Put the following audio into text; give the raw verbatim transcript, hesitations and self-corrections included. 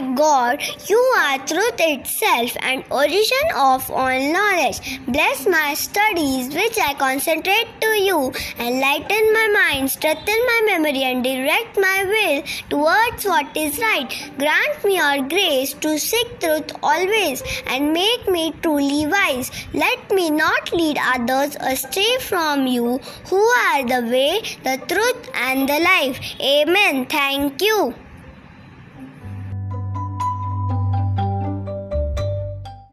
my God, you are truth itself and origin of all knowledge. Bless my studies which I concentrate to you. Enlighten my mind, strengthen my memory and direct my will towards what is right. Grant me your grace to seek truth always and make me truly wise. Let me not lead others astray from you who are the way, the truth and the life. Amen. Thank you.